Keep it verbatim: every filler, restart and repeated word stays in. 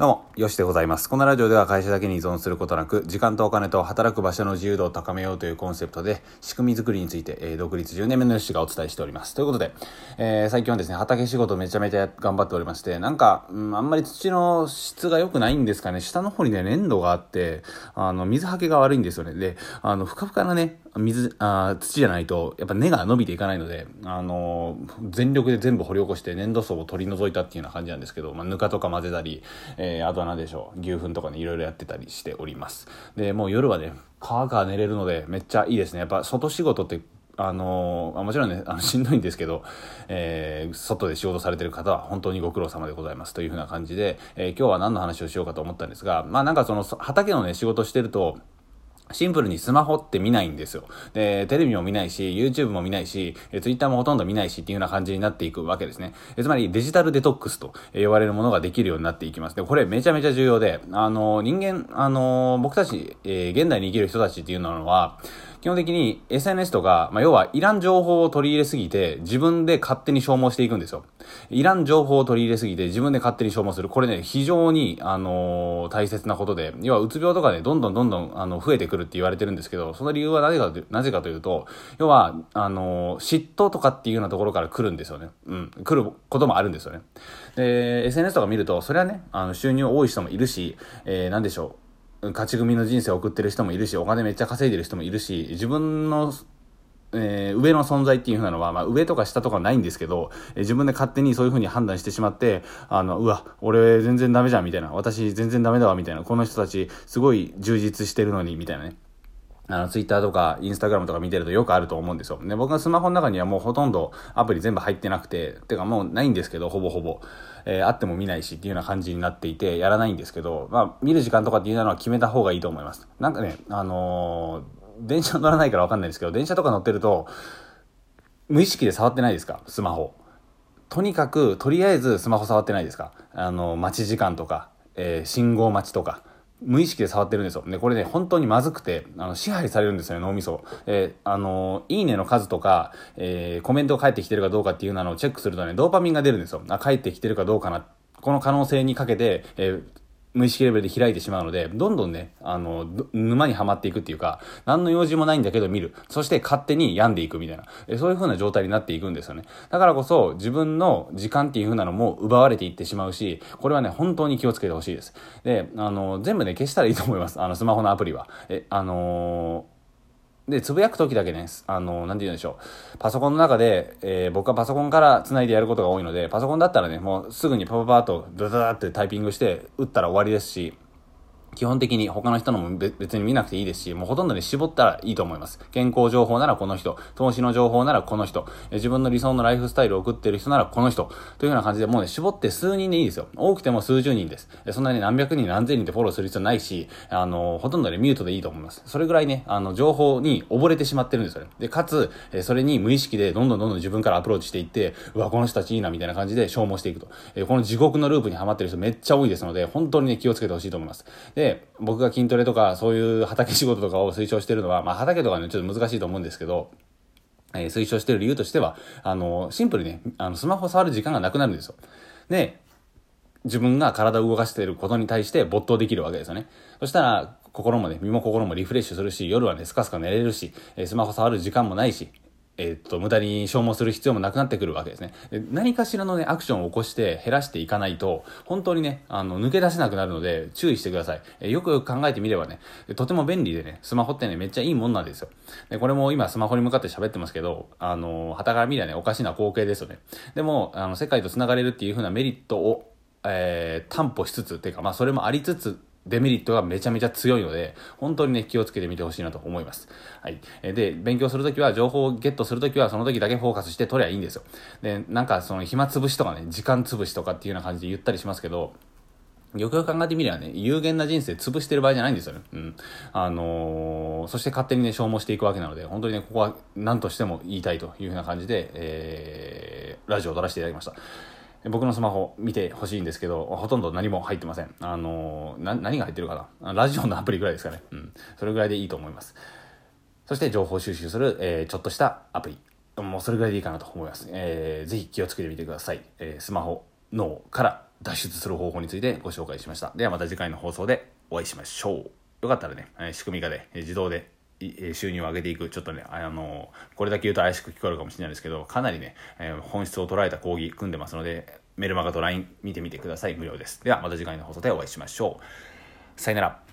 どうも、よしでございます。このラジオでは会社だけに依存することなく、時間とお金と働く場所の自由度を高めようというコンセプトで、仕組み作りについて、えー、独立じゅうねんめのよしがお伝えしております。ということで、えー、最近はですね、畑仕事めちゃめちゃ頑張っておりまして、なんか、うん、あんまり土の質が良くないんですかね、下の方にね、粘土があって、あの、水はけが悪いんですよね。で、あの、ふかふかなね、水、あ、土じゃないと、やっぱ根が伸びていかないので、あの、全力で全部掘り起こして粘土層を取り除いたっていうような感じなんですけど、まあ、ぬかとか混ぜたり、えーあとは何でしょう、牛糞とかね、いろいろやってたりしております。でもう夜はね、カーカー寝れるのでめっちゃいいですね。やっぱ外仕事ってあのー、もちろんね、あのしんどいんですけど、えー、外で仕事されてる方は本当にご苦労様でございますというふうな感じで、えー、今日は何の話をしようかと思ったんですが、まあなんかその畑のね、仕事してるとシンプルにスマホって見ないんですよ。で、テレビも見ないし、YouTube も見ないし、Twitter もほとんど見ないしっていうような感じになっていくわけですね。つまりデジタルデトックスと呼ばれるものができるようになっていきます。で、これめちゃめちゃ重要で、あの、人間、あの、僕たち、えー、現代に生きる人たちっていうのは、基本的に エスエヌエス とか、まあ、要はいらん情報を取り入れすぎて自分で勝手に消耗していくんですよ。いらん情報を取り入れすぎて自分で勝手に消耗する。これね、非常に、あのー、大切なことで、要はうつ病とかね、どんどんどんどん、あの、増えてくるって言われてるんですけど、その理由はなぜか、なぜかというと、要は、あのー、嫉妬とかっていうようなところから来るんですよね。うん。来ることもあるんですよね。で、エスエヌエス とか見ると、それはね、あの、収入多い人もいるし、えー、なんでしょう。勝ち組の人生を送ってる人もいるし、お金めっちゃ稼いでる人もいるし、自分の、えー、上の存在っていう風なのは、まあ上とか下とかないんですけど、えー、自分で勝手にそういう風に判断してしまって、あの、うわ、俺全然ダメじゃん、みたいな。私全然ダメだわ、みたいな。この人たちすごい充実してるのに、みたいなね。あの、ツイッターとか、インスタグラムとか見てるとよくあると思うんですよ。で、僕のスマホの中にはもうほとんどアプリ全部入ってなくて、てかもうないんですけど、ほぼほぼ。えー、あっても見ないしっていうような感じになっていて、やらないんですけど、まあ、見る時間とかっていうのは決めた方がいいと思います。なんかね、あのー、電車乗らないからわかんないですけど、電車とか乗ってると、無意識で触ってないですか？スマホ。とにかく、とりあえずスマホ触ってないですか？あのー、待ち時間とか、えー、信号待ちとか。無意識で触ってるんですよ。で、これね、本当にまずくて、あの、支配されるんですよね、脳みそ。えー、あのー、いいねの数とか、えー、コメントが返ってきてるかどうかっていうのをチェックするとね、ドーパミンが出るんですよ。あ、返ってきてるかどうかな。この可能性にかけて、えー、無意識レベルで開いてしまうので、どんどんね、あの、沼にはまっていくっていうか、何の用事もないんだけど見る。そして勝手に病んでいくみたいな。え、そういう風な状態になっていくんですよね。だからこそ、自分の時間っていう風なのも奪われていってしまうし、これはね、本当に気をつけてほしいです。で、あの、全部ね、消したらいいと思います。あの、スマホのアプリは。え、あのー、で、つぶやくときだけね、あの、なんて言うんでしょう。パソコンの中で、えー、僕はパソコンから繋いでやることが多いので、パソコンだったらね、もうすぐにパパパーとダダダってタイピングして打ったら終わりですし、基本的に他の人のも別に見なくていいですし、もうほとんどね、絞ったらいいと思います。健康情報ならこの人、投資の情報ならこの人、自分の理想のライフスタイルを送ってる人ならこの人、というような感じでもうね、絞って数人でいいですよ。多くても数十人です。そんなに何百人何千人ってフォローする必要ないし、あの、ほとんどね、ミュートでいいと思います。それぐらいね、あの、情報に溺れてしまってるんですよね。で、かつ、それに無意識でどんどんどんどん自分からアプローチしていって、うわ、この人たちいいなみたいな感じで消耗していくと。この地獄のループにはまってる人めっちゃ多いですので、本当にね、気をつけてほしいと思います。で、僕が筋トレとかそういう畑仕事とかを推奨してるのは、まあ畑とかね、ちょっと難しいと思うんですけど、えー、推奨してる理由としては、あの、シンプルにね、あの、スマホ触る時間がなくなるんですよ。で、自分が体を動かしていることに対して没頭できるわけですよね。そしたら、心もね、身も心もリフレッシュするし、夜はね、スカスカ寝れるし、えー、スマホ触る時間もないし、えー、っと、無駄に消耗する必要もなくなってくるわけですね。何かしらのね、アクションを起こして減らしていかないと、本当にね、あの、抜け出せなくなるので、注意してください。えー、よくよく考えてみればね、とても便利でね、スマホってね、めっちゃいいもんなんですよ。で、これも今スマホに向かって喋ってますけど、あの、傍から見りゃね、おかしな光景ですよね。でも、あの、世界と繋がれるっていう風なメリットを、えー、担保しつつ、ていうか、まあ、それもありつつ、デメリットがめちゃめちゃ強いので、本当にね、気をつけてみてほしいなと思います。はい。で、勉強するときは、情報をゲットするときは、その時だけフォーカスして取りゃいいんですよ。で、なんかその暇つぶしとかね、時間つぶしとかっていうような感じで言ったりしますけど、よくよく考えてみればね、有限な人生潰してる場合じゃないんですよね。うん。あのー、そして勝手にね、消耗していくわけなので、本当にね、ここは何としても言いたいというふうな感じで、えー、ラジオを撮らせていただきました。僕のスマホ見てほしいんですけど、ほとんど何も入ってません。あのー、な、何が入ってるかな？ラジオのアプリぐらいですかね。うん。それぐらいでいいと思います。そして情報収集する、えー、ちょっとしたアプリ。もうそれぐらいでいいかなと思います。えー、ぜひ気をつけてみてください。えー、スマホ脳から脱出する方法についてご紹介しました。ではまた次回の放送でお会いしましょう。よかったらね、仕組み化で自動で収入を上げていく、ちょっとね、あのこれだけ言うと怪しく聞こえるかもしれないですけど、かなりね、本質を捉えた講義組んでますので、メルマガと ライン 見てみてください。無料です。ではまた次回の放送でお会いしましょう。さよなら。